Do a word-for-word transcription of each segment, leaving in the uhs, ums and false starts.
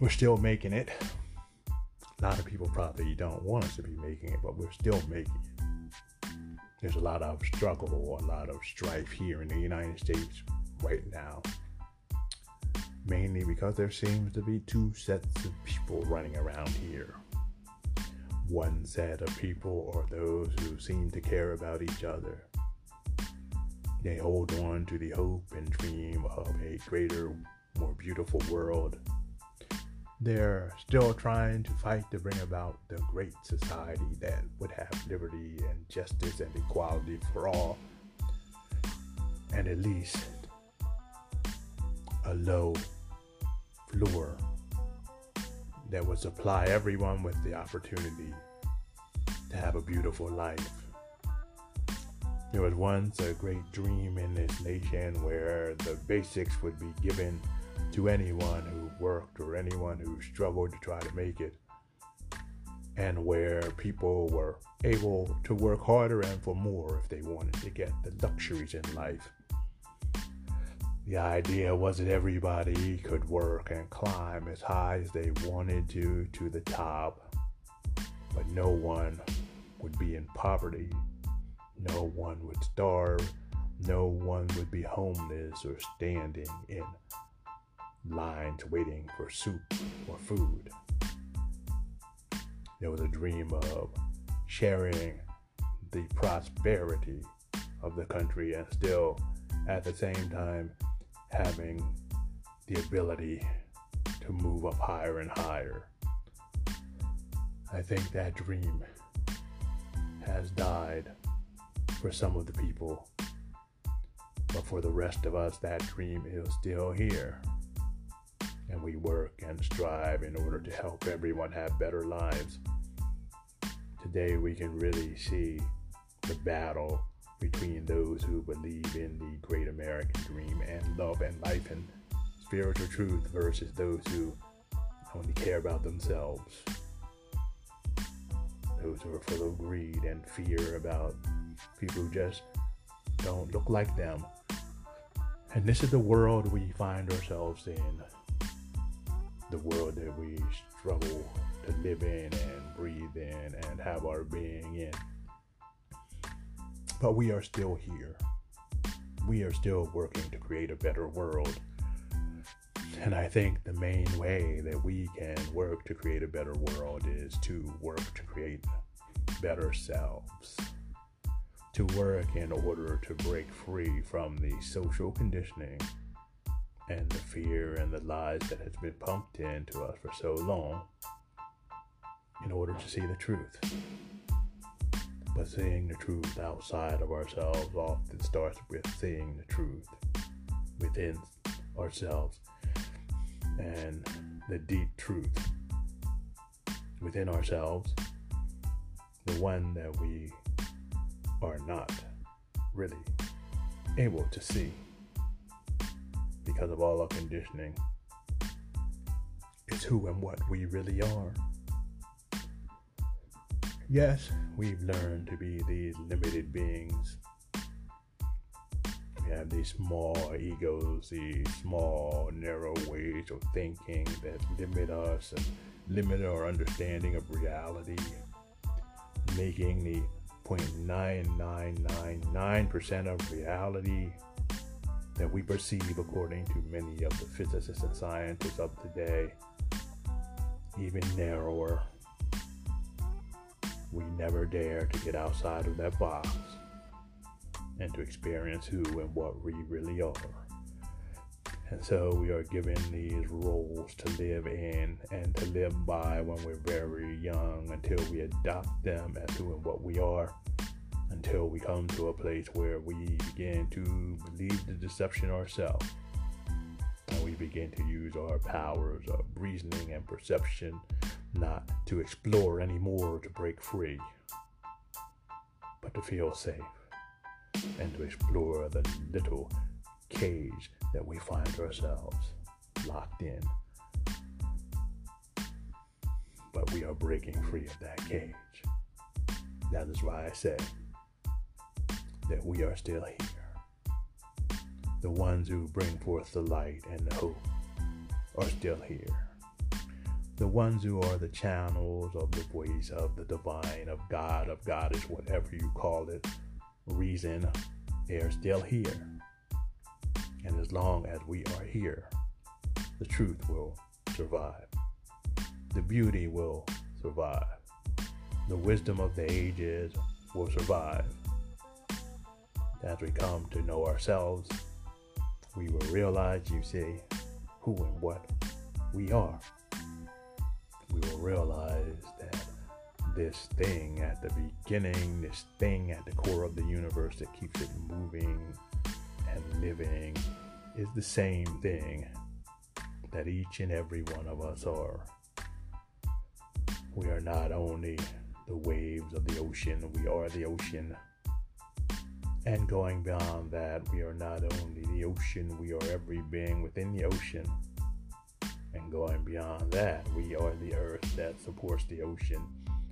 we're still making it. A lot of people probably don't want us to be making it, but we're still making it. There's a lot of struggle or a lot of strife here in the United States right now, mainly because there seems to be two sets of people running around here. One set of people are those who seem to care about each other. They hold on to the hope and dream of a greater, more beautiful world. They're still trying to fight to bring about the great society that would have liberty and justice and equality for all, and at least a low floor that would supply everyone with the opportunity to have a beautiful life. There was once a great dream in this nation where the basics would be given to anyone who worked or anyone who struggled to try to make it, and where people were able to work harder and for more if they wanted to get the luxuries in life. The idea was that everybody could work and climb as high as they wanted to to the top, but no one would be in poverty, no one would starve, no one would be homeless or standing in lines waiting for soup or food. There was a dream of sharing the prosperity of the country and still at the same time having the ability to move up higher and higher. I think that dream has died for some of the people, but for the rest of us, that dream is still here, and we work and strive in order to help everyone have better lives. Today, we can really see the battle between those who believe in the great American dream and love and life and spiritual truth versus those who only care about themselves. Those who are full of greed and fear about people who just don't look like them. And this is the world we find ourselves in. The world that we struggle to live in and breathe in and have our being in. But we are still here. We are still working to create a better world. And I think the main way that we can work to create a better world is to work to create better selves. To work in order to break free from the social conditioning and the fear and the lies that has been pumped into us for so long in order to see the truth. But seeing the truth outside of ourselves often starts with seeing the truth within ourselves. And the deep truth within ourselves, the one that we are not really able to see because of all our conditioning, is who and what we really are. Yes, we've learned to be these limited beings. We have these small egos, these small, narrow ways of thinking that limit us and limit our understanding of reality, making the zero point nine nine nine nine percent of reality that we perceive, according to many of the physicists and scientists of today, even narrower. We never dare to get outside of that box and to experience who and what we really are. And so we are given these roles to live in and to live by when we're very young until we adopt them as who and what we are, until we come to a place where we begin to believe the deception ourselves. And we begin to use our powers of reasoning and perception not to explore anymore, to break free, but to feel safe and to explore the little cage that we find ourselves locked in. But we are breaking free of that cage. That is why I say that we are still here. The ones who bring forth the light and the hope are still here. the ones who are the channels of the voice of the divine, of God, of goddess, whatever you call it, reason, they are still here. And as long as we are here, the truth will survive. The beauty will survive. The wisdom of the ages will survive. As we come to know ourselves, we will realize, you see, who and what we are. We will realize that this thing at the beginning, this thing at the core of the universe that keeps it moving and living, is the same thing that each and every one of us are. We are not only the waves of the ocean, we are the ocean. And going beyond that, we are not only the ocean, we are every being within the ocean. And going beyond that, we are the earth that supports the ocean.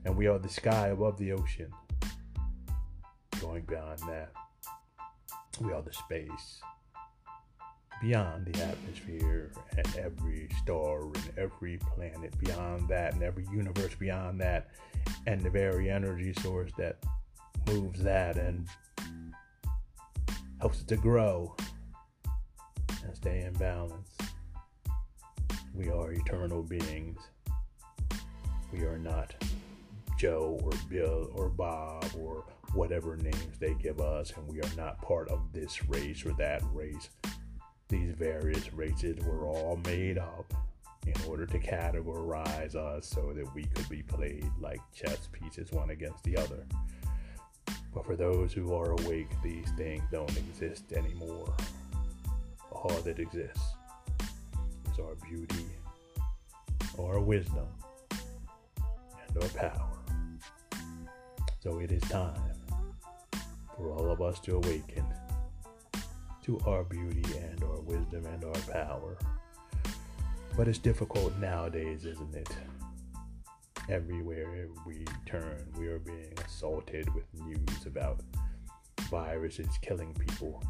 And we are the sky above the ocean. Going beyond that, we are the space beyond the atmosphere, and every star and every planet beyond that, and every universe beyond that, and the very energy source that moves that and helps it to grow and stay in balance. We are eternal beings. We are not Joe or Bill or Bob or whatever names they give us, and we are not part of this race or that race. These various races were all made up in order to categorize us so that we could be played like chess pieces, one against the other. But for those who are awake, these things don't exist anymore. All that exists is our beauty, our wisdom, and our power. So it is time for all of us to awaken to our beauty and our wisdom and our power. But it's difficult nowadays, isn't it? Everywhere we turn, we are being assaulted with news about viruses killing people,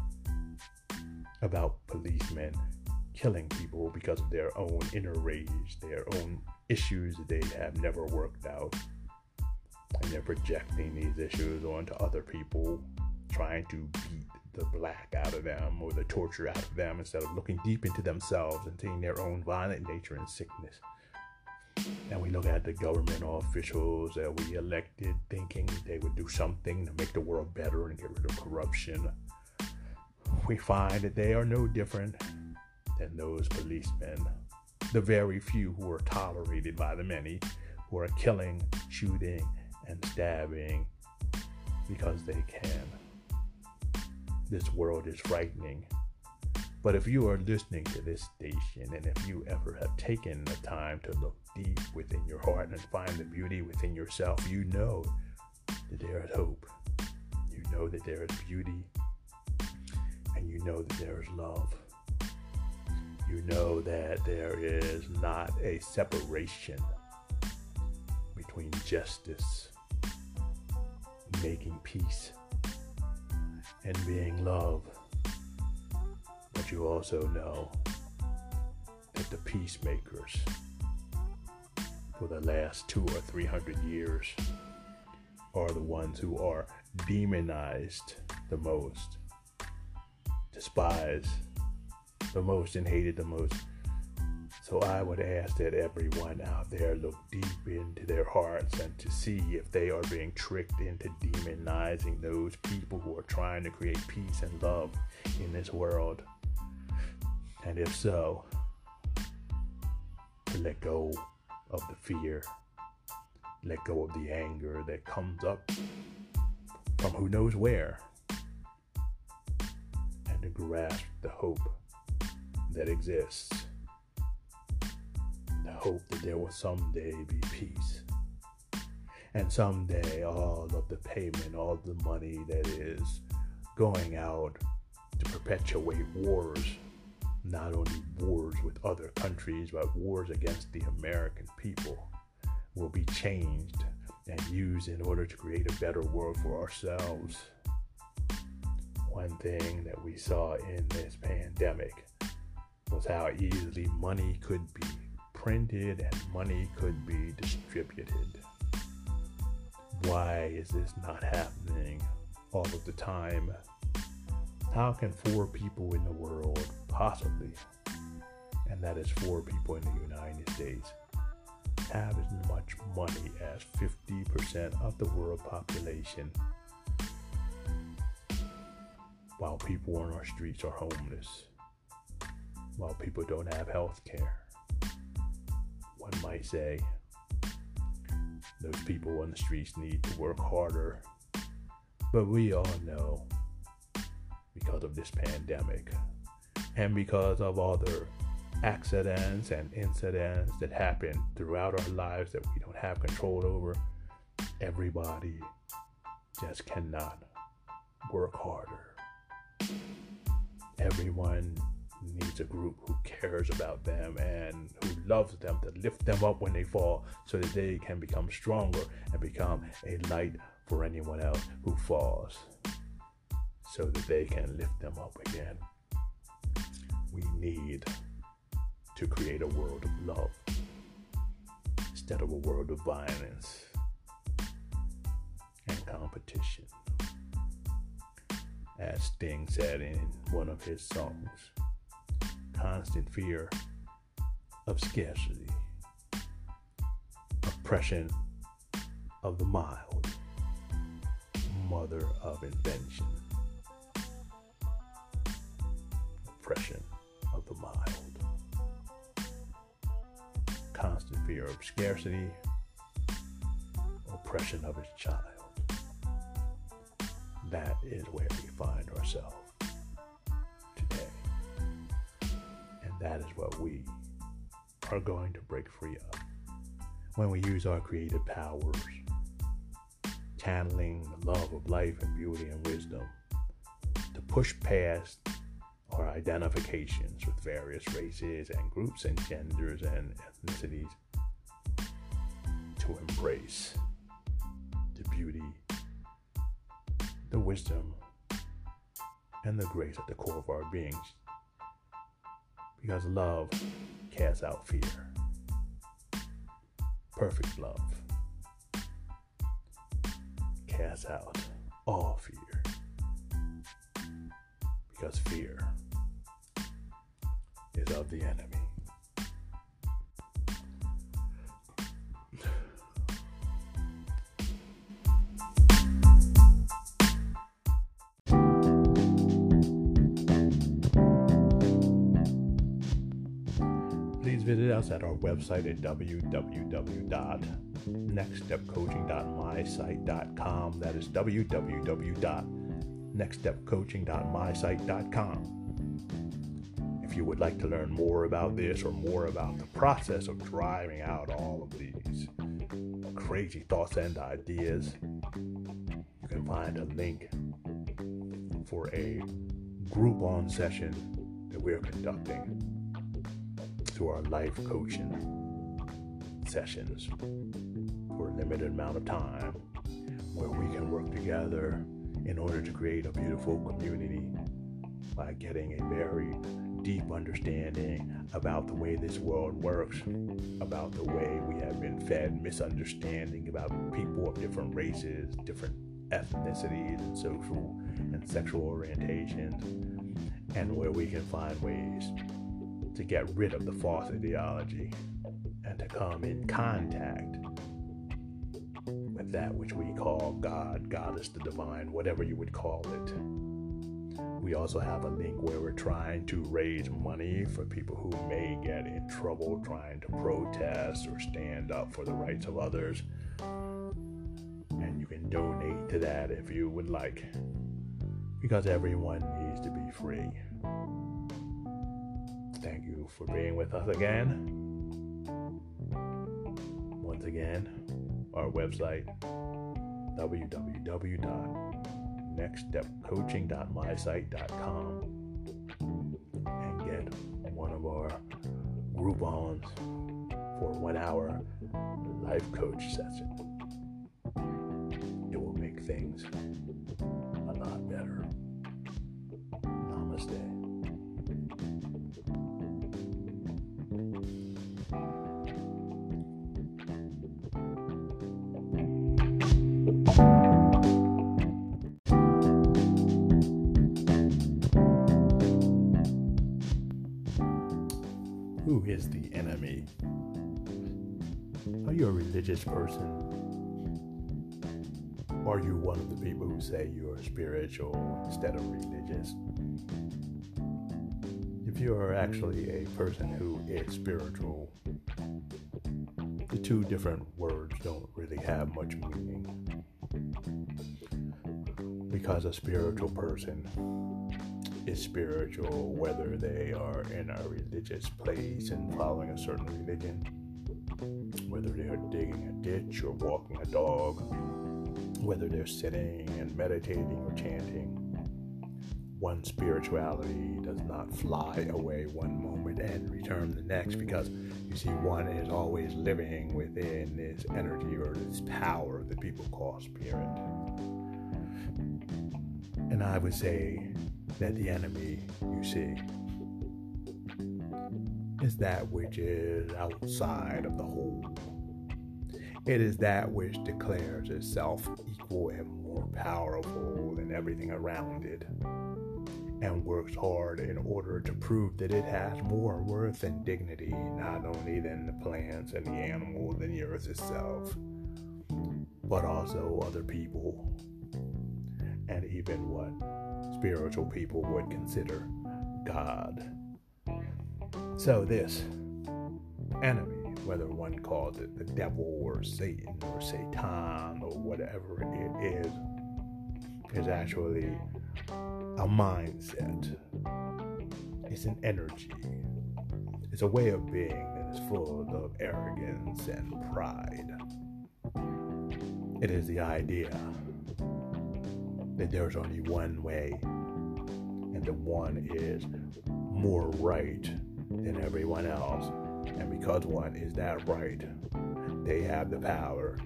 about policemen killing people because of their own inner rage, their own issues that they have never worked out. And they're projecting these issues onto other people, trying to beat the black out of them or the torture out of them instead of looking deep into themselves and seeing their own violent nature and sickness. And we look at the government officials that we elected thinking they would do something to make the world better and get rid of corruption. We find that they are no different than those policemen, the very few who are tolerated by the many, who are killing, shooting, and stabbing because they can. This world is frightening. But if you are listening to this station, and if you ever have taken the time to look deep within your heart and find the beauty within yourself, you know that there is hope. You know that there is beauty. And you know that there is love. You know that there is not a separation between justice, making peace, and being love. But you also know that the peacemakers for the last two or three hundred years are the ones who are demonized the most, despised the most, and hated the most. So I would ask that everyone out there look deep into their hearts and to see if they are being tricked into demonizing those people who are trying to create peace and love in this world. And if so, to let go of the fear, let go of the anger that comes up from who knows where, and to grasp the hope that exists, the hope that there will someday be peace, and someday all of the payment, all of the money that is going out to perpetuate wars, not only wars with other countries, but wars against the American people, will be changed and used in order to create a better world for ourselves. One thing that we saw in this pandemic was how easily money could be printed and money could be distributed. Why is this not happening all of the time? How can four people in the world possibly, and that is four people in the United States, have as much money as fifty percent of the world population, while people on our streets are homeless, while people don't have health care? One might say, those people on the streets need to work harder. But we all know, because of this pandemic and because of other accidents and incidents that happen throughout our lives that we don't have control over, everybody just cannot work harder. Everyone needs a group who cares about them and who loves them, to lift them up when they fall so that they can become stronger and become a light for anyone else who falls, so that they can lift them up again. We need to create a world of love instead of a world of violence and competition. As Sting said in one of his songs, constant fear of scarcity, oppression of the mild, mother of invention. Oppression of the mild, constant fear of scarcity, oppression of its child. That is where we find ourselves today. And that is what we are going to break free of when we use our creative powers, channeling the love of life and beauty and wisdom to push past our identifications with various races and groups and genders and ethnicities, to embrace the beauty, the wisdom, and the grace at the core of our beings. Because love casts out fear. Perfect love casts out all fear. Because fear is of the enemy. Visit us at our website at w w w dot next step coaching dot my site dot com. That is w w w dot next step coaching dot my site dot com. If you would like to learn more about this or more about the process of driving out all of these crazy thoughts and ideas, you can find a link for a Groupon session that we're conducting to our life coaching sessions for a limited amount of time, where we can work together in order to create a beautiful community by getting a very deep understanding about the way this world works, about the way we have been fed misunderstanding about people of different races, different ethnicities, and social and sexual orientations, and where we can find ways to get rid of the false ideology and to come in contact with that which we call God, Goddess, the divine, whatever you would call it. We also have a link where we're trying to raise money for people who may get in trouble trying to protest or stand up for the rights of others. And you can donate to that if you would like, because everyone needs to be free. Thank you for being with us again. Once again, our website, w w w dot next step coaching dot my site dot com, and get one of our Groupons for one hour life coach session. It will make things a lot better. Namaste. Who is the enemy? Are you a religious person? Are you one of the people who say you're spiritual instead of religious? If you are actually a person who is spiritual, the two different words don't really have much meaning. Because a spiritual person is spiritual whether they are in a religious place and following a certain religion, whether they are digging a ditch or walking a dog, whether they're sitting and meditating or chanting. One spirituality does not fly away one moment and return the next, because you see, one is always living within this energy or this power that people call spirit. And I would say that the enemy you see is that which is outside of the whole. It is that which declares itself equal and more powerful than everything around it, and works hard in order to prove that it has more worth and dignity, not only than the plants and the animals and the earth itself, but also other people, and even what spiritual people would consider God. So this enemy, whether one calls it the devil or Satan or Satan or whatever it is, is actually a mindset. It's an energy. It's a way of being that is full of arrogance and pride. It is the idea that there's only one way, and the one is more right than everyone else. And because one is that right, they have the power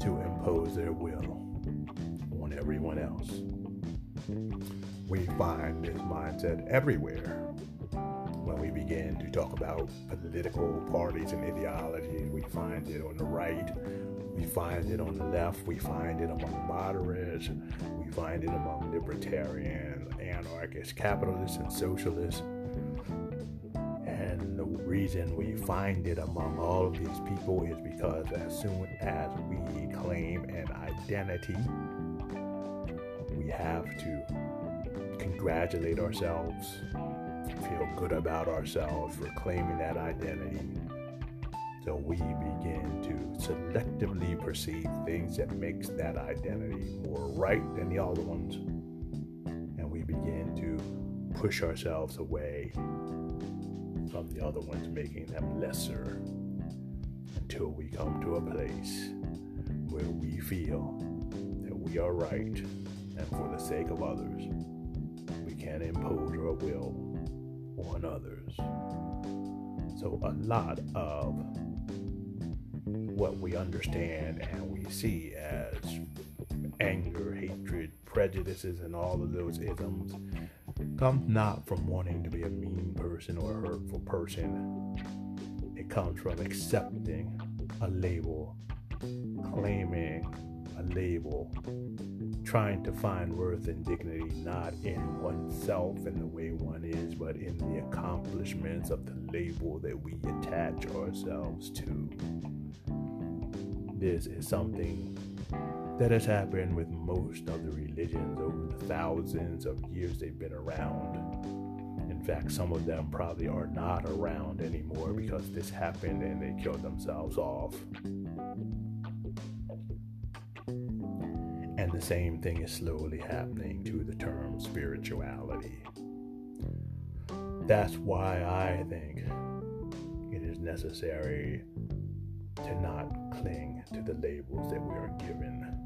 to impose their will on everyone else. We find this mindset everywhere. When we begin to talk about political parties and ideologies, we find it on the right, we find it on the left, we find it among moderates, we find it among libertarians, anarchists, capitalists, and socialists. And the reason we find it among all of these people is because as soon as we claim an identity, we have to congratulate ourselves, feel good about ourselves for claiming that identity. So we begin to selectively perceive things that makes that identity more right than the other ones. And we begin to push ourselves away from the other ones, making them lesser, until we come to a place where we feel that we are right, and for the sake of others, we can impose our will on others. So a lot of what we understand and we see as anger, hatred, prejudices, and all of those isms comes not from wanting to be a mean person or a hurtful person. It comes from accepting a label, claiming a label, trying to find worth and dignity not in oneself and the way one is, but in the accomplishments of the label that we attach ourselves to. This is something that has happened with most of the religions over the thousands of years they've been around. In fact, some of them probably are not around anymore because this happened and they killed themselves off. And the same thing is slowly happening to the term spirituality. That's why I think it is necessary to not cling to the labels that we are given.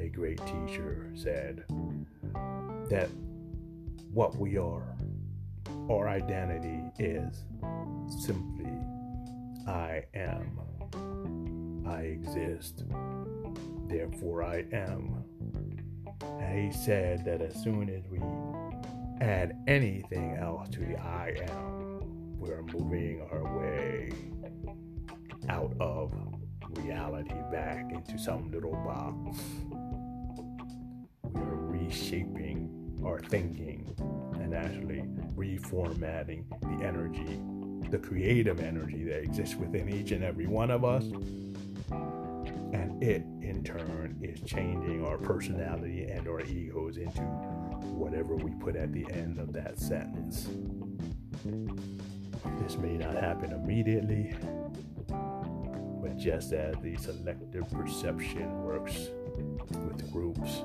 A great teacher said that what we are, our identity, is simply I am. I exist, therefore I am. And he said that as soon as we add anything else to the I am, we are moving our way out of reality back into some little box. We are reshaping our thinking and actually reformatting the energy, the creative energy that exists within each and every one of us. And it, in turn, is changing our personality and our egos into whatever we put at the end of that sentence. This may not happen immediately, but just as the selective perception works with groups,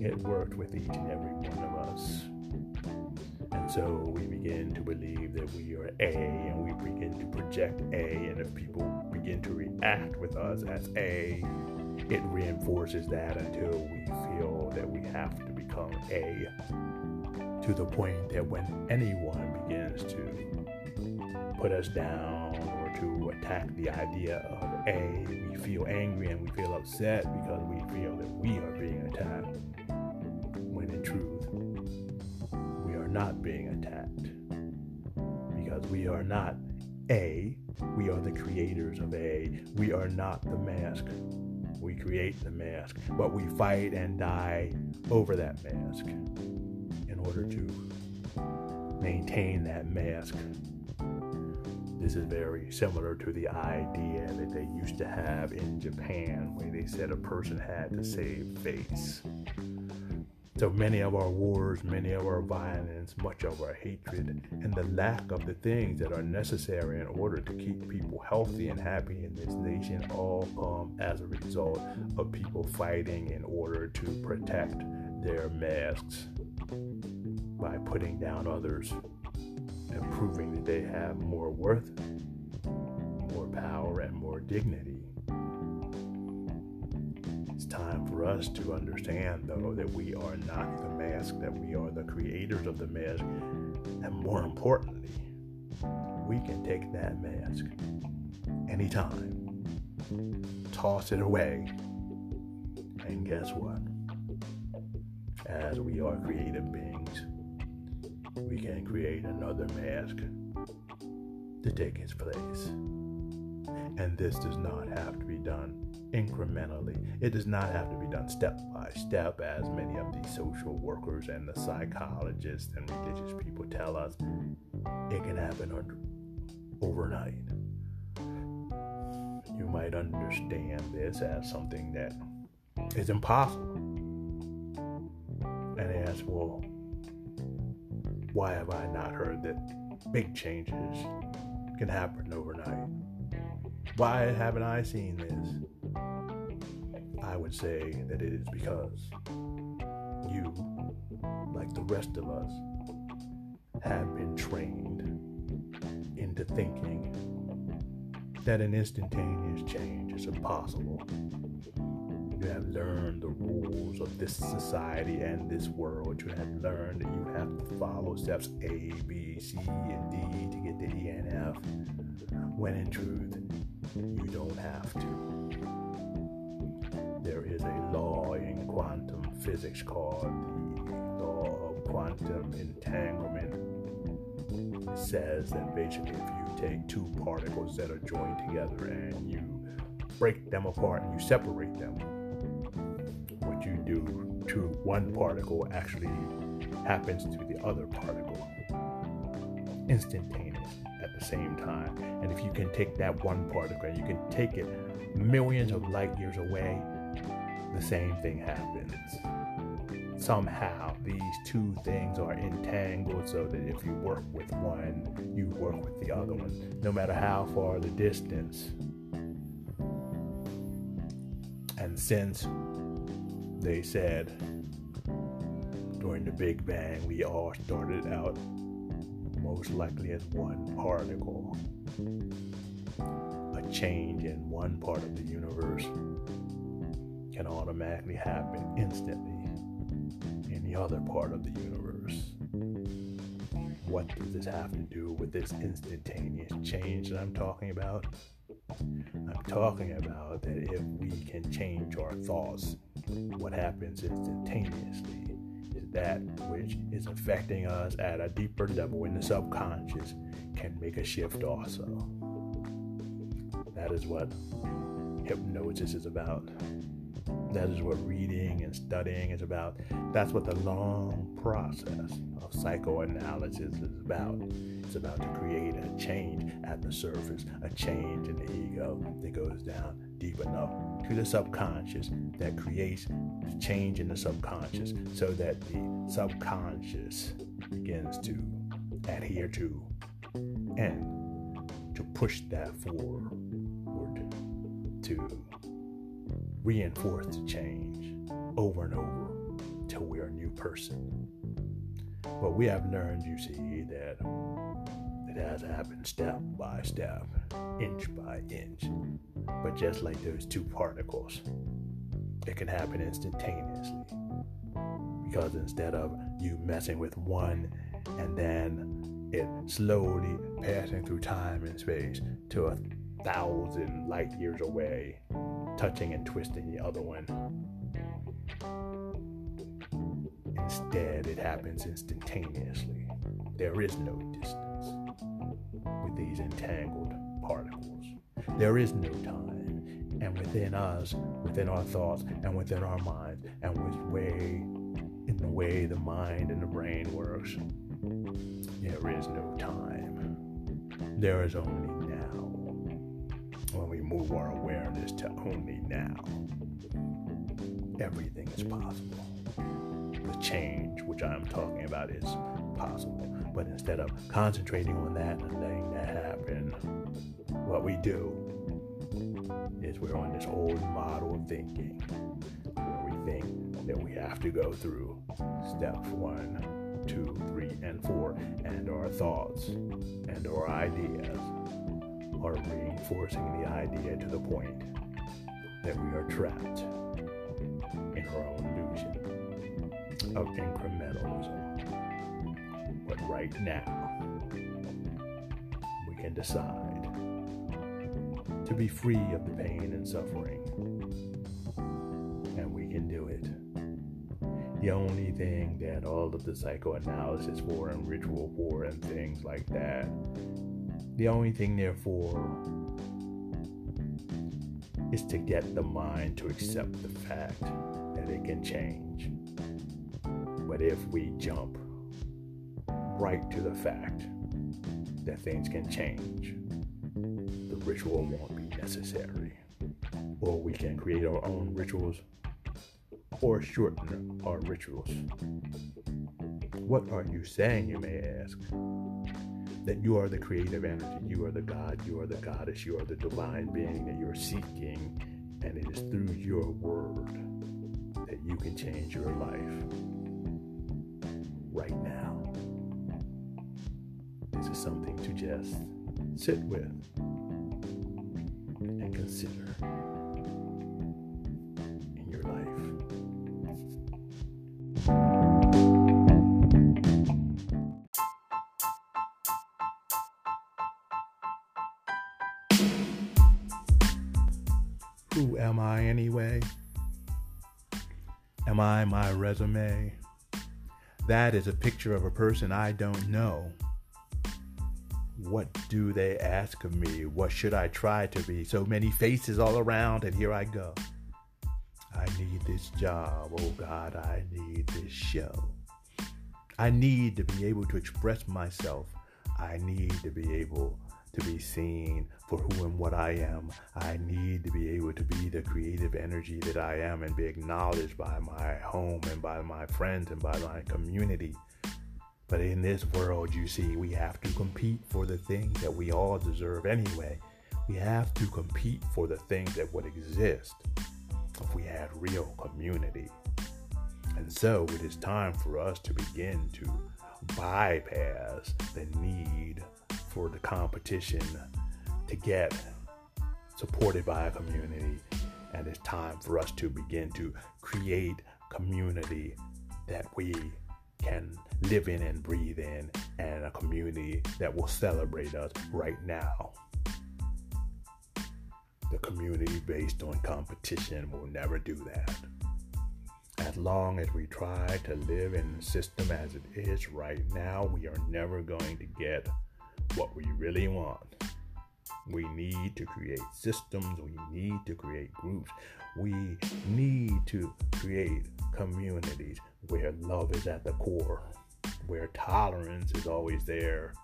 it worked with each and every one of us. And so we begin to believe that we are A, and we begin to project A, and if people begin to react with us as A, it reinforces that until we feel that we have to become A, to the point that when anyone begins to put us down or to attack the idea of A, we feel angry and we feel upset because we feel that we are being attacked, when in truth, we are not being attacked, because we are not A, we are the creators of A, we are not the mask. We create the mask, but we fight and die over that mask in order to maintain that mask. This is very similar to the idea that they used to have in Japan, where they said a person had to save face. So many of our wars, many of our violence, much of our hatred, and the lack of the things that are necessary in order to keep people healthy and happy in this nation all come as a result of people fighting in order to protect their masks by putting down others and proving that they have more worth, more power, and more dignity. Time for us to understand, though, that we are not the mask, that we are the creators of the mask, and more importantly, we can take that mask anytime, toss it away, and guess what? As we are creative beings, we can create another mask to take its place. And this does not have to be done incrementally. It does not have to be done step by step, as many of these social workers and the psychologists and religious people tell us. It can happen under, overnight. You might understand this as something that is impossible, and ask, well, why have I not heard that big changes can happen overnight? Why haven't I seen this? I would say that it is because you, like the rest of us, have been trained into thinking that an instantaneous change is impossible. You have learned the rules of this society and this world. You have learned that you have to follow steps A, B, C, and D to get to E and F, when in truth, you don't have to. There is a law in quantum physics called the law of quantum entanglement. It says that basically if you take two particles that are joined together and you break them apart and you separate them, what you do to one particle actually happens to the other particle instantaneously, at the same time. And if you can take that one particle and you can take it millions of light years away, the same thing happens. Somehow these two things are entangled, so that if you work with one, you work with the other one, no matter how far the distance. And since they said during the Big Bang we all started out most likely as one particle, a change in one part of the universe can automatically happen instantly in the other part of the universe. What does this have to do with this instantaneous change that I'm talking about? I'm talking about that if we can change our thoughts, what happens instantaneously, that which is affecting us at a deeper level in the subconscious can make a shift also. That is what hypnosis is about. That is what reading and studying is about. That's what the long process of psychoanalysis is about. It's about to create a change at the surface, a change in the ego that goes down deep enough to the subconscious, that creates change in the subconscious so that the subconscious begins to adhere to and to push that forward, to reinforce the change over and over till we're a new person. But we have learned, you see, that it has happened step by step, inch by inch. But just like those two particles, it can happen instantaneously. Because instead of you messing with one and then it slowly passing through time and space to a thousand light years away, touching and twisting the other one. Instead, it happens instantaneously. There is no distance with these entangled particles. There is no time. And within us, within our thoughts, and within our minds, and with way, in the way the mind and the brain works, there is no time. There is only when we move our awareness to only now, everything is possible. The change which I'm talking about is possible. But instead of concentrating on that and letting that happen, what we do is we're on this old model of thinking where we think that we have to go through step one, two, three, and four, and our thoughts and our ideas are reinforcing the idea to the point that we are trapped in our own illusion of incrementalism. But right now, we can decide to be free of the pain and suffering, and we can do it. The only thing that all of the psychoanalysis for and ritual for and things like that, the only thing, therefore, is to get the mind to accept the fact that it can change. But if we jump right to the fact that things can change, the ritual won't be necessary. Or we can create our own rituals or shorten our rituals. What are you saying, you may ask? That you are the creative energy, you are the God, you are the goddess, you are the divine being that you're seeking, and it is through your word that you can change your life right now. This is something to just sit with and consider in your life. Who am I anyway? Am I my resume? That is a picture of a person I don't know. What do they ask of me? What should I try to be? So many faces all around, and here I go. I need this job. Oh God, I need this show. I need to be able to express myself. I need to be able to be seen for who and what I am. I need to be able to be the creative energy that I am and be acknowledged by my home and by my friends and by my community. But in this world, you see, we have to compete for the things that we all deserve anyway. We have to compete for the things that would exist if we had real community. And so it is time for us to begin to bypass the need for the competition to get supported by a community. And it's time for us to begin to create community that we can live in and breathe in, and a community that will celebrate us right now. The community based on competition will never do that. As long as we try to live in the system as it is right now, we are never going to get what we really want. We need to create systems. We need to create groups. We need to create communities where love is at the core, where tolerance is always there,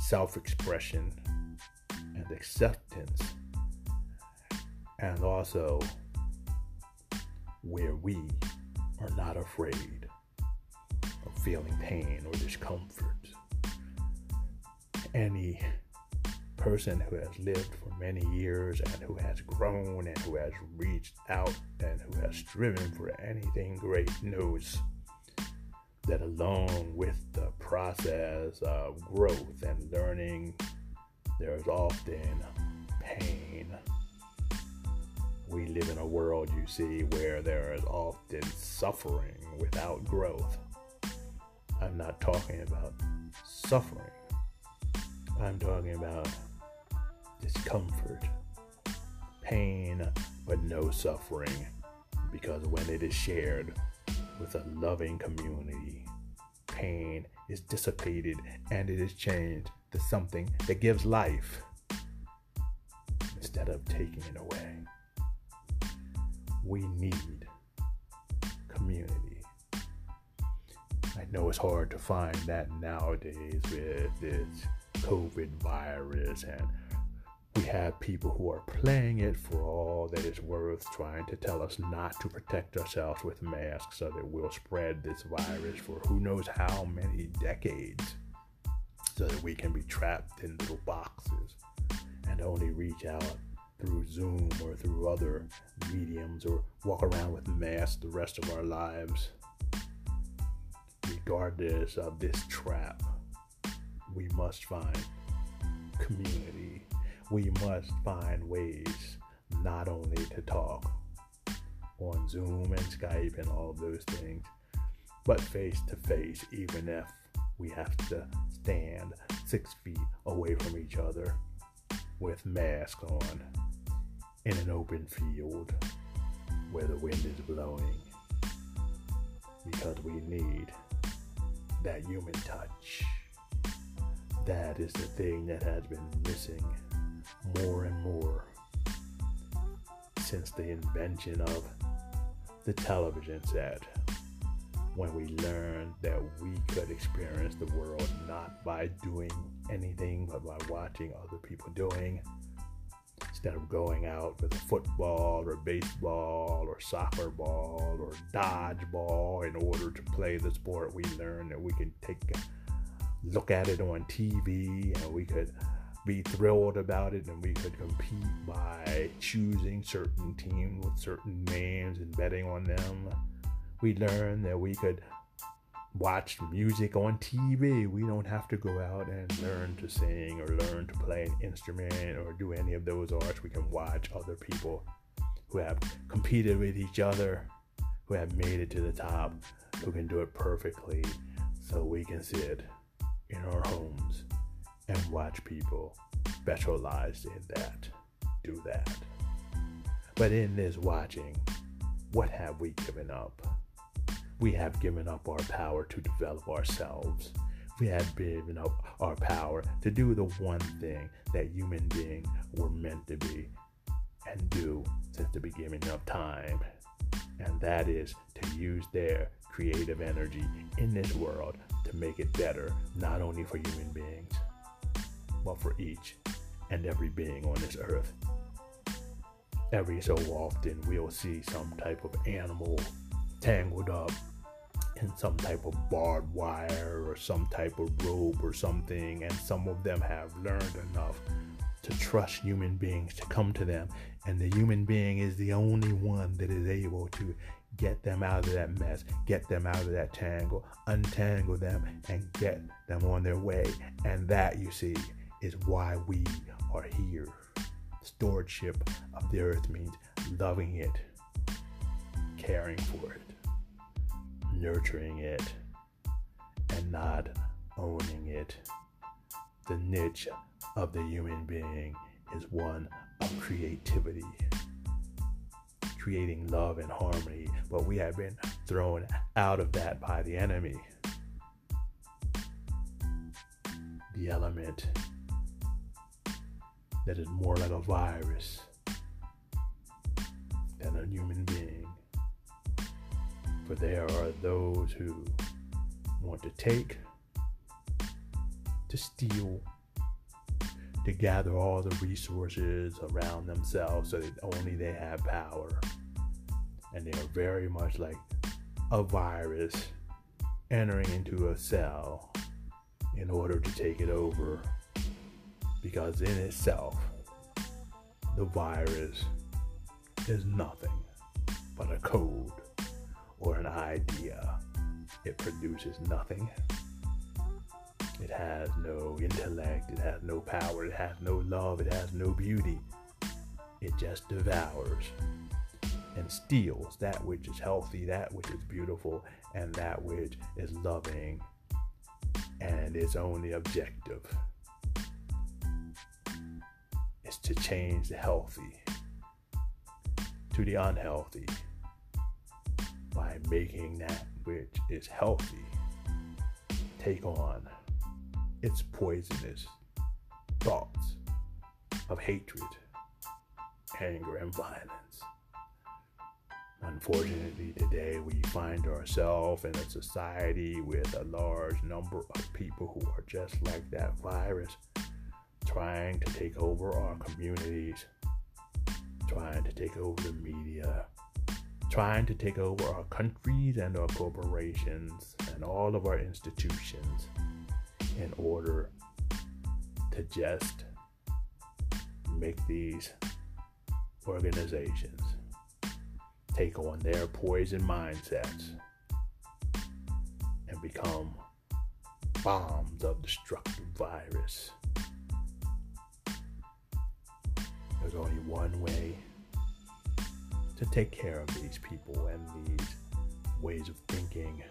self-expression and acceptance, and also where we are not afraid of feeling pain or discomfort. Any person who has lived for many years and who has grown and who has reached out and who has striven for anything great knows that along with the process of growth and learning, there is often pain. We live in a world, you see, where there is often suffering without growth. I'm not talking about suffering. I'm talking about discomfort, pain, but no suffering, because when it is shared with a loving community, pain is dissipated and it is changed to something that gives life instead of taking it away. We need community. I know it's hard to find that nowadays with this COVID virus, and we have people who are playing it for all that it's worth, trying to tell us not to protect ourselves with masks so that we'll spread this virus for who knows how many decades, so that we can be trapped in little boxes and only reach out through Zoom or through other mediums, or walk around with masks the rest of our lives. Regardless of this trap, we must find community. We must find ways not only to talk on Zoom and Skype and all those things, but face to face, even if we have to stand six feet away from each other with masks on in an open field where the wind is blowing, because we need that human touch. That is the thing that has been missing more and more since the invention of the television set, when we learned that we could experience the world not by doing anything but by watching other people doing. Instead of going out with a football or baseball or soccer ball or dodgeball in order to play the sport, we learned that we could take a look at it on T V and we could be thrilled about it, and we could compete by choosing certain teams with certain names and betting on them. We learned that we could watch music on T V. We don't have to go out and learn to sing or learn to play an instrument or do any of those arts. We can watch other people who have competed with each other, who have made it to the top, who can do it perfectly, so we can sit in our homes and watch people specialized in that do that. But in this watching, what have we given up? We have given up our power to develop ourselves. We have given up our power to do the one thing that human beings were meant to be and do since the beginning of time. And that is to use their creative energy in this world to make it better, not only for human beings, but for each and every being on this earth. Every so often, we'll see some type of animal tangled up in some type of barbed wire or some type of rope or something, and some of them have learned enough to trust human beings to come to them, and the human being is the only one that is able to get them out of that mess, get them out of that tangle, untangle them, and get them on their way. And that, you see, is why we are here. Stewardship of the earth means loving it, caring for it, nurturing it, and not owning it. The niche of the human being is one of creativity, creating love and harmony, but we have been thrown out of that by the enemy. The element that is more like a virus than a human being. For there are those who want to take, to steal, to gather all the resources around themselves so that only they have power. And they are very much like a virus entering into a cell in order to take it over. Because in itself, the virus is nothing but a code or an idea. It produces nothing. It has no intellect, it has no power, it has no love, it has no beauty. It just devours and steals that which is healthy, that which is beautiful, and that which is loving, and its only objective is to change the healthy to the unhealthy by making that which is healthy take on its poisonous thoughts of hatred, anger, and violence. Unfortunately, today we find ourselves in a society with a large number of people who are just like that virus, trying to take over our communities, trying to take over the media, trying to take over our countries and our corporations and all of our institutions in order to just make these organizations take on their poison mindsets and become bombs of destructive virus. There's only one way to take care of these people and these ways of thinking,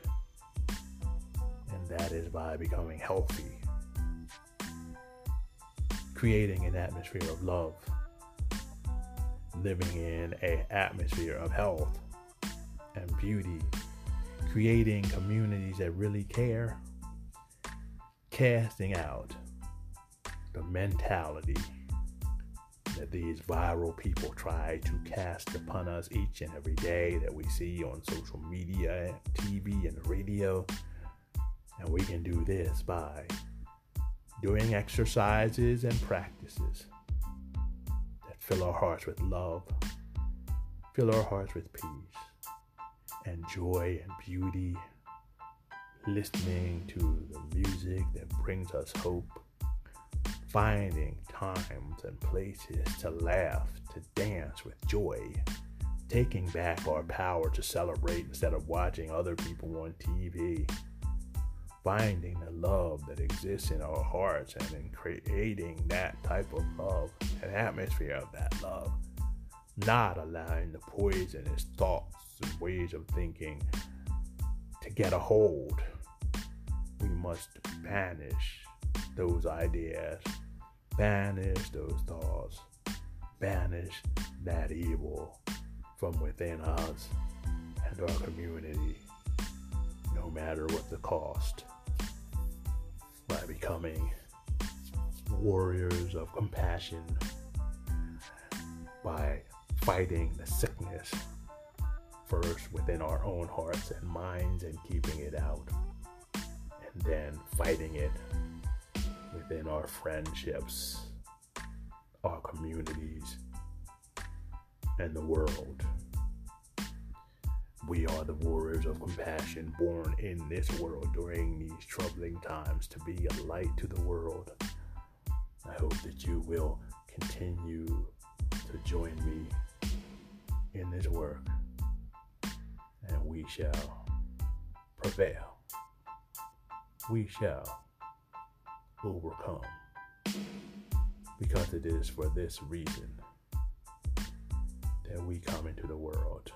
and that is by becoming healthy, creating an atmosphere of love, living in an atmosphere of health and beauty, creating communities that really care, casting out the mentality that these viral people try to cast upon us each and every day that we see on social media, T V, and radio. And we can do this by doing exercises and practices that fill our hearts with love, fill our hearts with peace and joy and beauty, listening to the music that brings us hope, finding times and places to laugh, to dance with joy, taking back our power to celebrate instead of watching other people on T V, finding the love that exists in our hearts and in creating that type of love, an atmosphere of that love, not allowing the poisonous thoughts and ways of thinking to get a hold. We must banish those ideas, banish those thoughts, banish that evil from within us and our community, no matter what the cost, by becoming warriors of compassion, by fighting the sickness first within our own hearts and minds and keeping it out, and then fighting it within our friendships, our communities, and the world. We are the warriors of compassion, born in this world during these troubling times to be a light to the world. I hope that you will continue to join me in this work, and we shall prevail. We shall overcome, because it is for this reason that we come into the world.